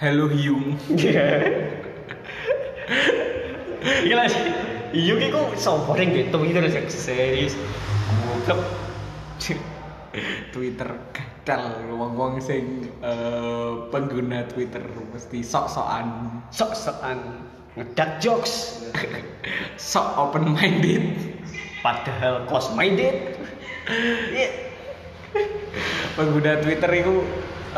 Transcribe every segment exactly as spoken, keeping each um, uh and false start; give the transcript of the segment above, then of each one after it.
Hello Hyung. Gila sih. Hyung itu sombong gitu gitu loh, serius. Goblok. Twitter kadal wong-wong sing uh, pengguna Twitter mesti sok-sokan, sok-sokan ngedak jokes. Sok open minded padahal close minded. Pengguna Twitter itu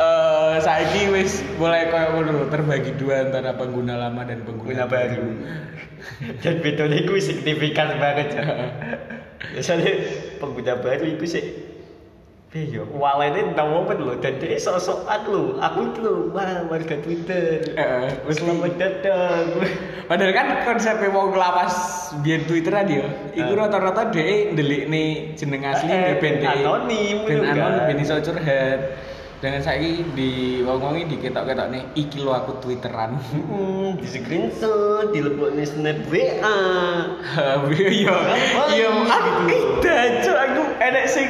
uh, saiki wis mulai koyo ngono, terbagi dua antara pengguna lama dan pengguna baru. Dan bedanya itu signifikan banget. Biasanya pengguna baru itu sih iya, walainya tau apa lho, dan dia sok-sokan lho, aku itu lho, wah warga Twitter uh, selamat datang. Padahal kan konsepnya mau ngelapas biar Twitter aja ya, itu rata-rata dia ngelik nih jeneng asli uh, ben anonim ben anonim, ben iso curhat. Dengan saya di wong-wongi diketok-ketok nih, iki lo aku twitteran. Mm, di screenshot, dilebok nih snap W A. Iya, iya, iya, aku gitu, aku enak sih.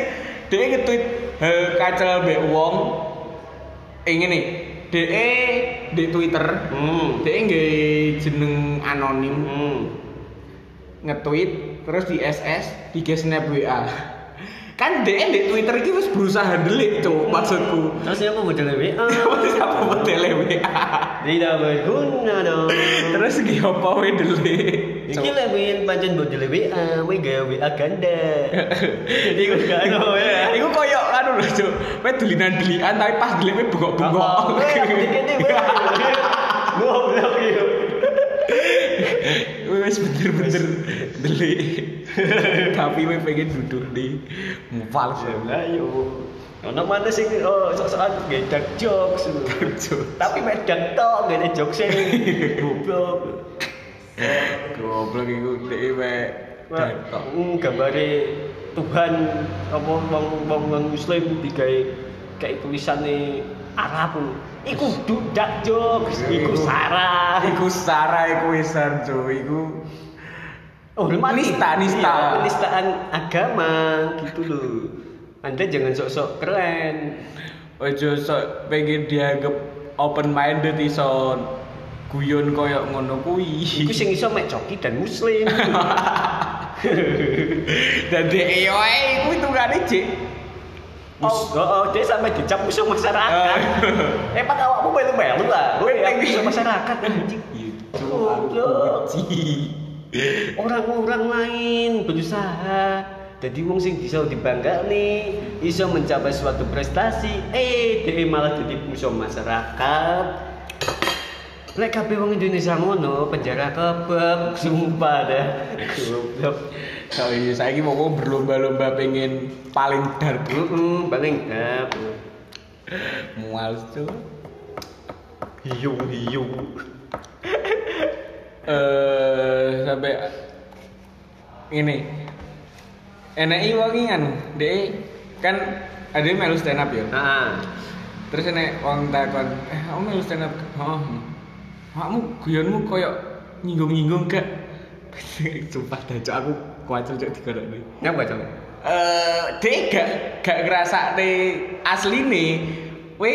Dia nge-tweet kacal mbek wong. Ini nih, dia di Twitter, mm. dia nge jeneng anonim, mm. nge-tweet, terus di S S, di snap W A. Kan D N di Twitter itu harus berusaha delete tuh maksudku. Terus siapa model W A? Siapa model W A? Tidak berguna dong. Terus siapa yang delete? Ini lah yang pancen model W A, we gaya W A ganda. Iku gak ada W A. Iku koyok kan udah tuh, we delinan-delinan tapi pas delete bengok-bengok. Goblok yo. Wes bener-bener delik. Tapi wes pengen duduk di mufal sebelah yo. Ono mana sing oh sok-sokan gedak jokes. Tapi medak tok gene jokes e goblok. Goblok iku dhewe wek tok gambare Tuhan apa wong-wong muslim digawe kayak tulisane Arab. Iku dudak jokes, iku Sarah, iku Sarah, iku Isan jo, iku oh, nista, nista, penistaan agama gitu loh. Anda jangan sok-sok keren. Ojo sok pengen dianggap open minded iso guyon koyok ngono kuwi. Iku sing iso mek coki dan muslim. Dan dhewe iku hitungane jek. Oh, oh, dia sampai dicap musuh masyarakat. Eh, pak awakmu melu-melu lah. Gue yang musuh masyarakat anjing. Orang-orang lain berusaha. Jadi wong sing bisa dibanggani, iso mencapai suatu prestasi, eh dia malah jadi musuh masyarakat. Lek kabeh wong Indonesia ngono, penjara kebab, sumpah dah. Goblok. Saiki saiki wong berlomba-lomba pengen paling dark, heeh, paling dark. Mual tuh. Hiu hiu. Eh, sampai ini. Eneki wongingan, Dek. Kan ada melu stand up ya. Heeh. Terus enek wong takon, "Eh, om melu stand up." Heeh. Makmu guyonmu koyok nyinggung-nyinggung gak? Sumpah dacok aku kuacok cok digodok nih. Nyapa cok? Eh, dek gak gak ngrasakne asline kowe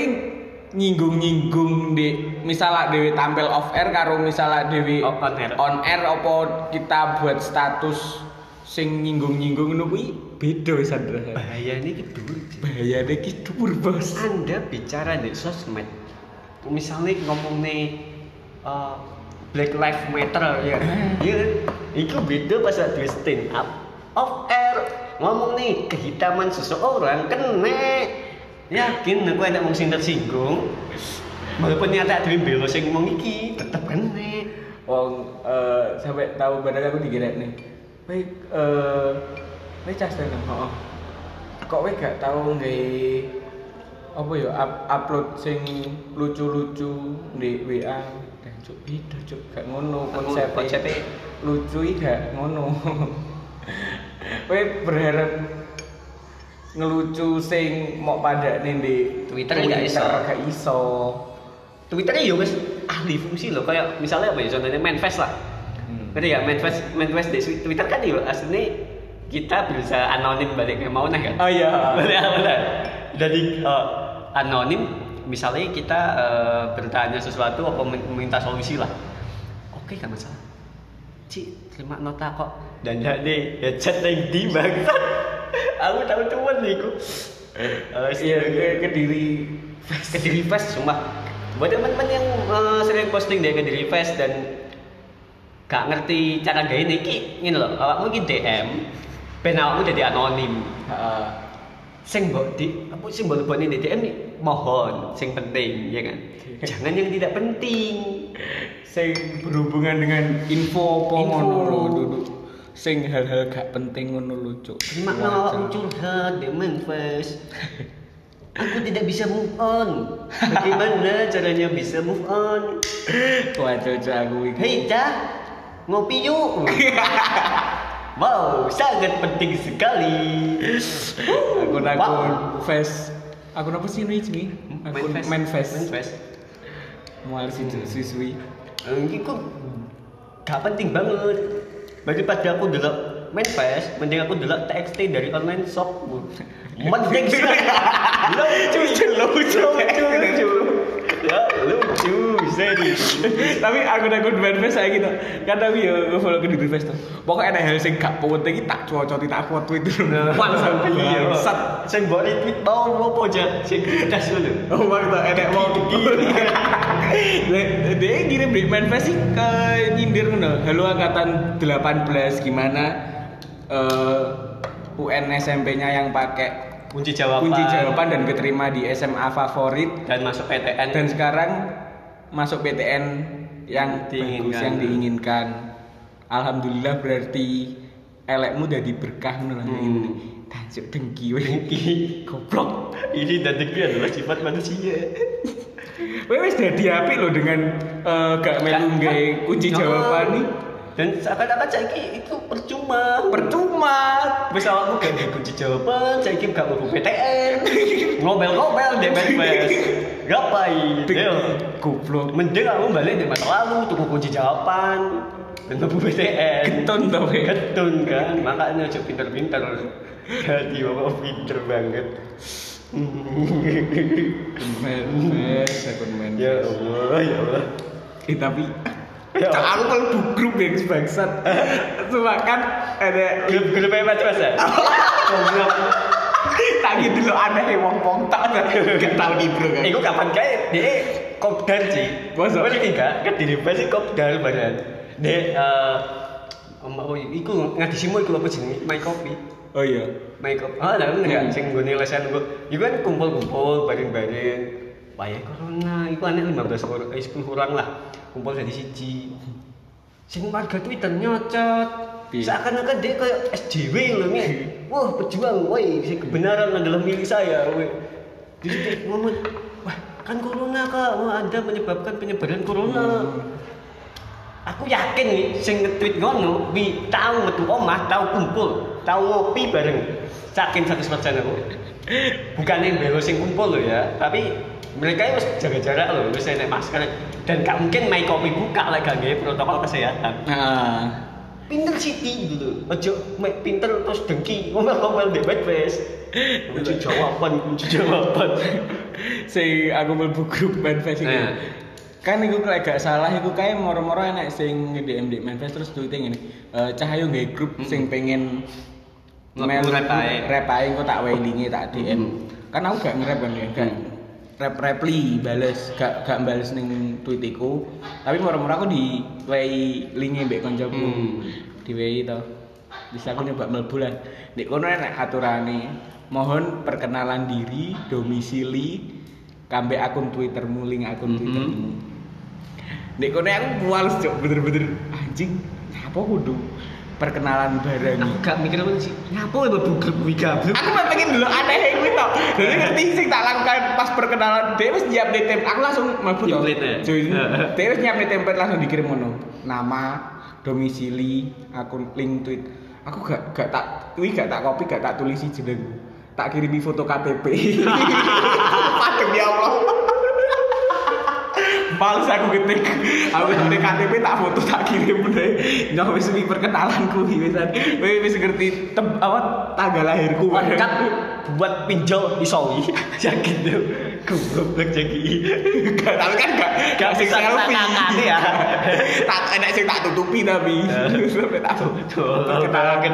nyinggung-nyinggung dek misalnya dhewe tampil off air karo misalnya dhewe on air apa kita buat status sing nyinggung-nyinggung ngono kuwi beda wis Sandra. Bahayane iki dhuwur. Bahayane iki dhuwur, Bos. Anda bicara di sosmed. Misalnya ngomongne Uh, Black Lives Matter ya, ya, itu beda pas waktu stand up, off air ngomong nih kehitaman seseorang kena, yakin aku enak mungkin tersinggung, walaupun nyata dari belo saya ngomong iki tetap kena. Wong uh, sampai tahu badan aku digeret nih, baik, uh, baik casta nih, oh, kok baik gak tahu gay, apa ya up- upload sing lucu-lucu di W A. Cuk itu cuk gak ngono konsep konsepnya lucu gak ngono. Kowe berharap ngelucu sing mok padakne di Twitter gak iso, gak iso. Twitter yo wis ahli fungsi lho, kaya misalnya apa ya contohnya manifest lah. Ngerti ya manifest manifest di Twitter kan yo asline kita bisa anonim balik ke mau nah kan. Oh iya. Benar benar. Jadi anonim misalnya kita uh, bertanya sesuatu atau meminta solusi lah, oke gak masalah, Ci terima nota kok, dan jadi ya chat yang di bangsat aku tahu cuman nih ku uh, iya ke diri ke diri fest sumpah buat teman-teman yang uh, sering posting deh ke diri fest dan gak ngerti cara gaya niki gini loh, awakmu ki D M ben awakmu jadi anonim. uh, Sing mbok di apa sing mbok lebone di D M nih, mohon sing penting ya kan. Jangan yang tidak penting. Sing berhubungan dengan info apa ngono duduk. Sing hal-hal gak penting ngono lho, Cuk. Terima kasih curhat demen face. Aku tidak bisa move on. Bagaimana caranya bisa move on? Waduh, aku iki. Hei, Cah. Ngopi yuk. Wow, sangat penting sekali. Akun akun face, akun apa sih ini ini? Akun main face. Mual sih siswi. Ini kok gak penting banget. Daripada aku delok main face, mending aku delok T X T dari online shop. Mending sih. Lucu, lucu, lucu. Lucu, serius. Tapi akun-akun main face saya gitu. Kan tapi yo follow ke di face tuh. Pokoknya ada hal sing gak penting iki tak cocoti tak foto tweet lho. Masa piye sat sing mbok retweet tau opo aja sing dites lho. Oh waktu enek wong iki. Lek dhewe ngirim main face ke nyindir ngono. Halo angkatan delapan belas gimana U N S M P-nya yang pakai kunci jawaban kunci jawaban dan keterima di S M A favorit dan masuk P T N dan sekarang masuk P T N yang diinginkan, bagus, yang diinginkan. Alhamdulillah berarti elekmu udah diberkah menurut hmm. ini tajuk dengki dengki goblok ini dan dengki adalah sifat manusia. Wes udah diapik loh dengan uh, gak melu nggae kunci jawaban nih. Dan seakan-akan saiki itu percuma. Percuma. Wis awakmu gak ngerti kunci jawaban, saiki gak mlebu P T N. Ngobel-ngobel ndek P T N. Ngapain? Goblok. Mending aku balik ndek masa lalu, tuku kunci jawaban, dan mlebu P T N. Getun to kowe. Getun kan. Makanya ojo pinter-pinter. Jadi bapak pinter banget. Mes, akun men. Ya Allah, ya Allah. Eh tapi ya, aku mlebu grup yang bangsat. Cuma kan ada grup-grup macam-macam ya. Goblok. Tak gitu lho aneh wong-wong tak gak tau libro kan. Iku kapan kae dhek kopdar sih. Mosok iki gak kediri basi kopdar badan. Dhek eh ombo iku ngadisimu iku apa jenenge? My Coffee. Oh iya, My Coffee. Ah, lha nang sing nggone lesan ku. Iku kan kumpul-kumpul bareng-bareng. Bayar corona, itu aneh lima belas orang, eh, sepuluh orang lah kumpul dari siji sing warga Twitter nyocot seakan-akan dia kayak S D W loh nih. Wah pejuang, woi kebenaran adalah milik saya woi. Jadi ngomong, wah kan corona kak, wah anda menyebabkan penyebaran corona. Aku yakin nih, sing nge-tweet ngono bi tau metu omah, tau kumpul, tau ngopi bareng saking seratus persen aku bukan yang belo sing kumpul loh ya, tapi mereka harus jaga jarak loh, harus pakai masker dan gak mungkin My Coffee buka lah gak nggih protokol kesehatan. Heeh. Pinter Siti gitu. Ojo mek pinter terus dengki, ngomel-ngomel dewek wis. Kunci jawaban, kunci jawaban. Sing aku mlebu grup Manfest iki. Kan iku lek gak salah iku kae moro-moro enek sing D M D Manfest terus tweet ngene. Eh cah ayo nggae grup sing pengen melu rap ae engko tak welingi tak D M. Kan aku gak nge-rap kan ya. Rep-repli bales gak gak bales ning tweetiku tapi murah-murah aku di W I linge mbek kancaku hmm. di W I to bisa aku nyoba mlebu lah nek kono enak aturane mohon perkenalan diri domisili kambe akun Twittermu link akun mm-hmm. Twittermu nek kono aku males cok bener-bener anjing apa kudu perkenalan bareng. Aku gak mikir apa sih. Ngapo ya buger kuwi gablok. Aku mah pengen delok anehe kuwi to. Dadi ngerti sing tak lakukan pas perkenalan dhewe wis nyiapne template. Aku langsung mlebu to. Dhewe wis nyiapne template langsung dikirim ngono. Nama, domisili, akun link tweet. Aku gak gak tak kuwi gak tak copy, gak tak tulisi jenengku. Tak kirimi foto K T P. Padahal ya Allah. males aku ketik. Aku ngetik K T P tak foto tak kirim deh. Nah wis iki perkenalanku iki wis ngerti apa tanggal lahirku. Angkat buat pinjol iso iki. Sakit lho. Goblok iki. Tapi kan gak gak sing selfie ya. Tak enak sing tak tutupi tapi. Sampai tak foto. Ketalake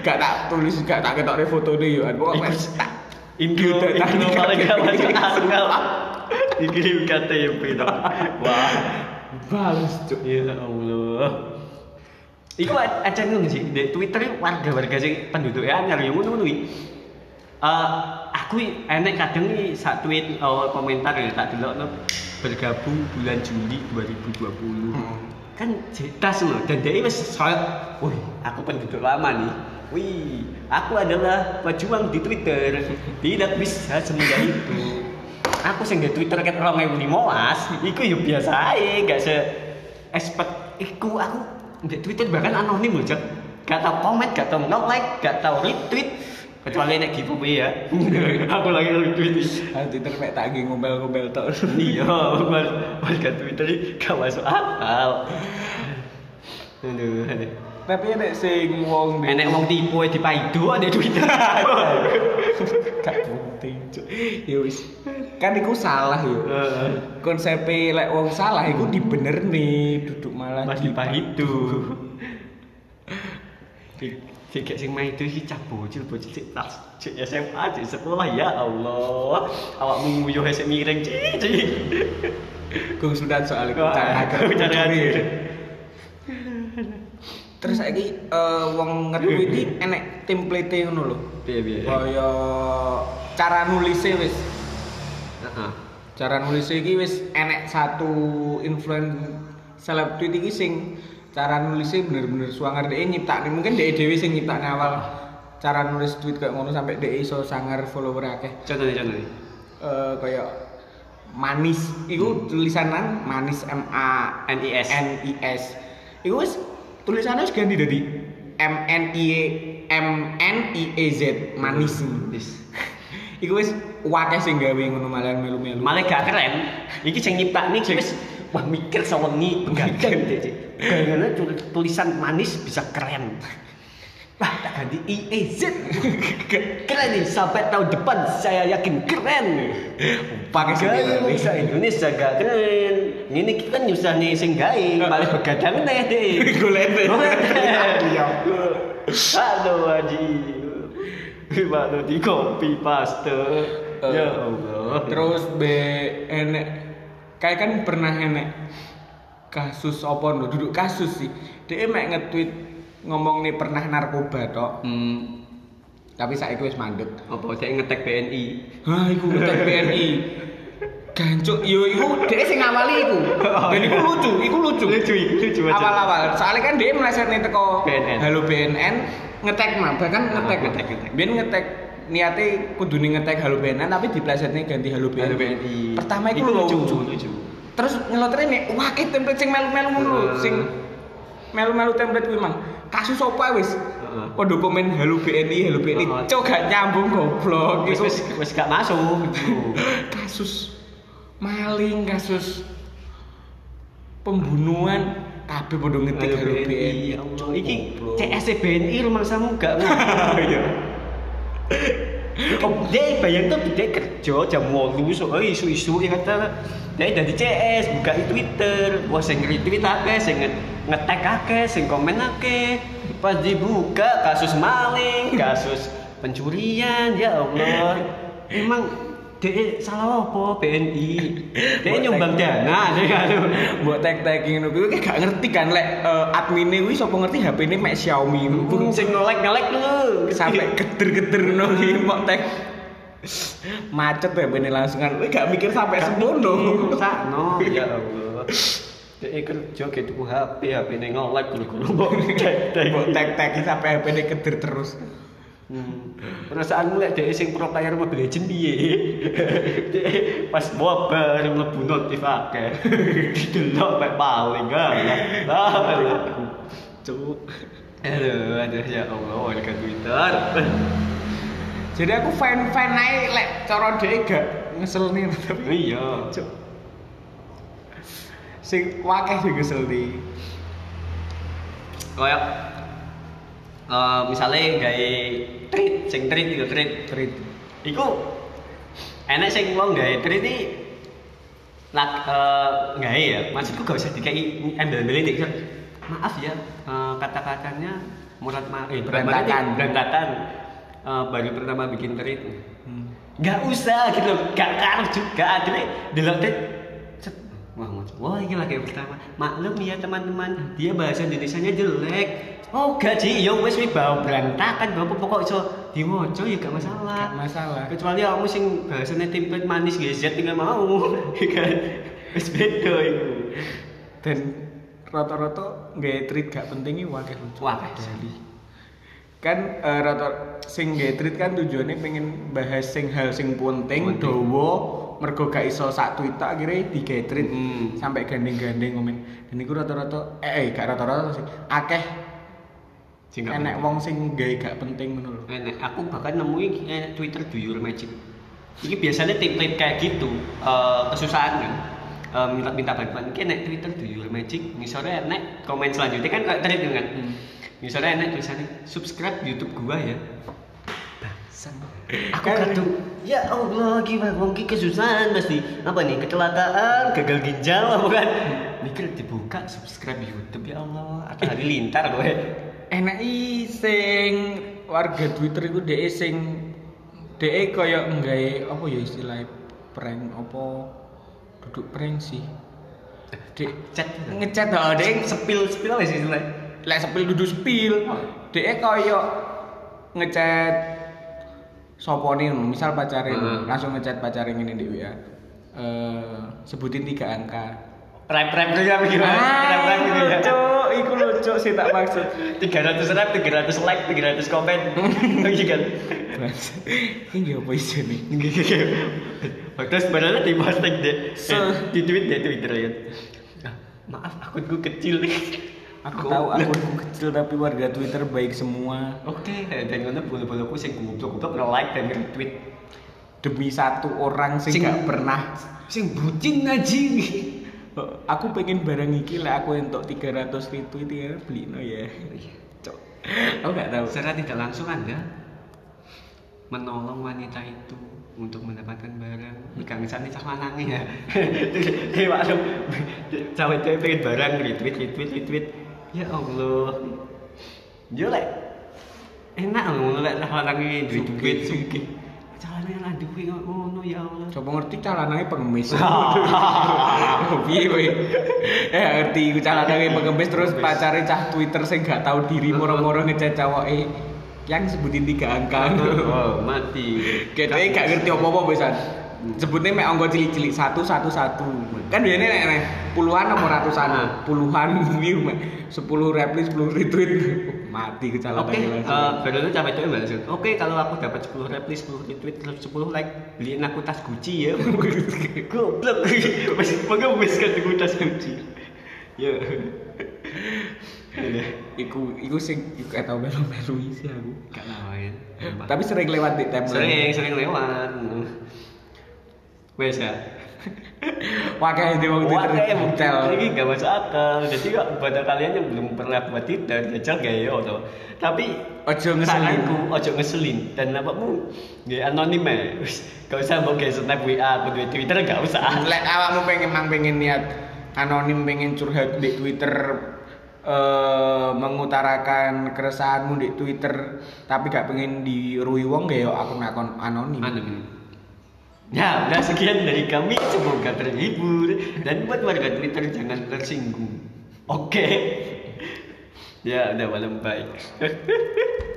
gak tak tulis gak tak ketok fotone yo. Pokoke tak Indo Indo paling gak masuk akal. Dikirim K T P dong. Wah, balas cuk. Ya Allah. Iku aja nung sih di Twitter warga-warga sing penduduknya anyar yo ngono kuwi. Eh aku enek kadang iki sak tweet uh, komentar ya tak delokno bergabung bulan Juli dua ribu dua puluh. Hmm. Kan jelas lho dan dia wis soal, wih aku penduduk lama nih. Wih, aku adalah pejuang di Twitter. Tidak bisa semudah itu. Aku sing di Twitter ket dua ribu lima belas, iku yo biasa ae, gak se expert iku aku di Twitter bahkan anonim lho, Cak. Gak tau komen, gak tau like, gak tau retweet. Kecuali nek giveaway ya. Aku lagi retweet. Ah Twitter mek tak nggih ngomel-ngomel tok. Iya, mas, mas gak Twitter gak masuk akal. Aduh, aduh. Tapi nek sing wong nek wong tipu e dipaido ndek Twitter. Gak penting, Cuk. Ya wis. Kan iku salah yo. Heeh. Konsepe lek wong salah iku dibenerni, duduk malah dipaido. Cek sing main itu iki cah bocil-bocil sik tas cek S M A cek sekolah ya Allah. Awakmu yo esek miring cik. Kung sudan soal iku cara carane. Terus saiki uh, wong nge-tweet iki enek template-e ngono lho. Piye-piye. Kaya cara nulise wis. Heeh. Cara nulise iki wis enek satu influencer seleb tweet iki sing cara nulise bener-bener suangar dhek nyiptakne. Mungkin dhek dhewe sing nyiptakne awal cara nulis tweet kaya ngono sampai dhek iso sangar follower akeh. Contoh-contoh. Eh kaya manis iku tulisanan manis M A N I S N I S. Iku wis tulisannya ganti dari M N I M N I E Z manis. Iku wis wakeh sing gawe ngono malah melu-melu. Malah gak keren. Iki sing nyiptakne wis wah mikir sawengi ganteng dek. Kayane tulisan manis bisa keren. Wah, tak ganti I E Z. Keren nih sampai tahun depan saya yakin keren. Pakai segala bisa Indonesia gak keren. Ini kita nyusah nih sing gawe, malah begadang neh deh. Golete. Aduh aji. Gimana di copy paste. Ya Allah. Terus be enek. Kayak kan pernah enek kasus apa lho, duduk kasus sih. Dhewe mek nge-tweet ngomong nih pernah narkoba tok. Hmm. Tapi saiki wis mandeg. Apa dhek ngetek B N I? Hah, iku ngetek B N I. Gancuk yo iku dhek sing ngawali iku. Dan iku lucu, iku lucu. Lucu, lucu aja. Awal-awal. Soale kan dhek melesetne teko Halo B N N ngetek mah, bahkan ngetek ngetek ngetek. Ben ngetek niate kudune ngetek Halo B N N tapi diplesetne ganti Halo B N I. Pertama iku lucu, lucu. Terus ngelotrene wah ki template sing melu-melu ngono, sing melu-melu template kuwi mang. Kasus opo ae wis. Podo komen Halo B N I, Halo B N I. Cok gak nyambung goblok. Wis wis wis gak masuk. Kasus maling, kasus pembunuhan kabeh padha ngetik karo B N I. Iki C S E B N I rumangsamu gak ngono. Iya. Dek bayang tuh dek kerja jam delapan soal isu-isu yang kata dek dari C S buka Twitter, wah sing retweet akeh, sing ngetag akeh, sing komen akeh. Pas dibuka kasus maling, kasus pencurian, ya Allah. Emang dek salah apa B N I? Dek nyumbang dana sih kan. Mbok tag-tagging ngono kuwi gak ngerti kan lek admine kuwi sapa ngerti H P-ne mek Xiaomi. Bung sing ngelek-ngelek lho sampai geder-geder ngono iki mbok tag. Macet H P-ne langsungan. Kuwi gak mikir sampai semono. Sakno ya Allah. Dek kerja gitu H P H P-ne ngelek gulu-gulu mbok tag-taggi sampai H P-ne geder terus. Hmm. Perasaanmu lek dhek sing pro player Mobile Legends piye? Pas mobar mlebu notif akeh. Didelok mek paling galah. Lah, cuk. Aduh, aduh ya Allah, oleh Twitter. Jadi aku fan-fan ae lek cara dhek gak ngeselne tapi iya, cuk. sing wakeh sing kesel di koyok uh, misalnya gawe treat sing treat itu treat treat iku enek sing wong gawe treat iki lak uh, gawe ya maksudku gak usah dikai embel-embel iki maaf ya uh, kata-katanya murad ma eh berantakan berantakan uh, baru pertama bikin treat hmm. gak usah gitu gak harus juga adile delok treat wah, wah ini lagi pertama. Maklum ya teman-teman, dia bahasa Indonesianya jelek. Oh gak sih, ya wes wibawa berantakan, bapak pokok iso diwoco ya gak masalah. Gak masalah. Kecuali kamu sing bahasane template manis gezet tinggal mau. Wes beda iku. Dan rata-rata nggae treat gak penting iki wakeh lucu. Wakeh sekali. Kan uh, rata sing nggae treat kan tujuannya pengen bahas sing hal sing penting dawa. Mergo gak iso sak tweet tak kira digetrit hmm. sampai gandeng-gandeng komen. Dan iku rata-rata eh, eh gak rata-rata sih. Akeh sing enek wong sing gawe gak penting ngono lho. Enek aku bahkan nemu iki eh, Twitter Do Your Magic. Iki biasanya template kayak gitu, uh, kesusahan kan. Uh, minta-minta bantuan iki enek Twitter Do Your Magic, ngisore enek komen selanjutnya kan kayak treat kan. Hmm. Ngisore enek tulisannya subscribe YouTube gua ya. Aku kadung, ya Allah, gimana wong ki kesusahan pasti apa nih kecelakaan, gagal ginjal apa kan? Mikir dibuka subscribe YouTube ya Allah, atau hari lintar kowe. Enak i sing warga Twitter iku dhek sing dhek koyo nggawe apa ya istilah prank apa duduk prank sih. Dhek chat ngechat to, dhek sepil-sepil wis istilah. Lek sepil duduk sepil. Dhek koyo ngechat soponin, misal pacarin, uh-huh. langsung ngechat pacarin ini di W A. Uh, sebutin tiga angka. Rap-rap itu ya begini. Rap-rap itu ya. Cuk, iku lucu sih tak maksud. tiga ratus rap, tiga ratus like, tiga ratus komen. Iki kan. Iki apa isine? Terus padahal di posting deh. Di tweet deh Twitter ya. Maaf akunku kecil. Aku tahu akunku kecil tapi warga Twitter baik semua. Oke, okay. Dan ngono bolo-boloku sing goblok-goblok nge-like dan nge-tweet demi satu orang sing gak pernah sing bucin anjing. Aku pengen barang iki lah aku entuk tiga ratus retweet ya belino ya. Cok. Aku gak tahu. Secara tidak langsung Anda menolong wanita itu untuk mendapatkan barang. Ikan misalnya cah lanange ya. Heh, maklum. Cewek itu pengen barang retweet retweet retweet. Ya Allah, yo lek enak ngono lek lanange duwe-duwe sugih. Calane lan duwe ngono ya Allah. Coba ngerti calanange pengemis. Piye kowe? Eh ngerti iku calanange pengemis terus pacare cah Twitter sing gak tau diri moro-moro ngechat cawoke yang sebutin tiga angka. Oh, mati. Keteke gak ngerti apa-apa pisan. Sebutnya mek angka cilik-cilik satu satu satu. Kan biasanya nek nek puluhan apa ratusan. Puluhan view mek. sepuluh reply, sepuluh retweet. Mati kecelakaan. Oke, okay. uh, benar capek coy Mbak Sun. Oke, okay, kalau aku dapat sepuluh reply, sepuluh retweet, sepuluh like, beliin aku tas Gucci ya. Goblok. Masih pengemis kan tuku tas Gucci. Ya. Iku iku sing gak tau melu-melu sih aku. Gak lawan. Tapi sering lewat di timeline. Sering, sering lewat. Wes ya. Pakai di waktu Twitter. Lagi enggak masuk akal. Jadi kok buat kalian yang belum pernah buat Twitter jajal gayo to. Tapi ojo ngeselinku, ojo ngeselin. Dan awakmu nggih anonim ae. Wis gak usah mbok gawe snap W A atau Twitter gak usah. Lek awakmu pengen mang pengen niat anonim pengen curhat di Twitter Uh, mengutarakan keresahanmu di Twitter tapi gak pengen dirui wong ya akun-akun anonim. Anonim. Ya, udah sekian dari kami, semoga terhibur dan buat warga Twitter jangan tersinggung. Oke. Okay. Ya, udah malam baik.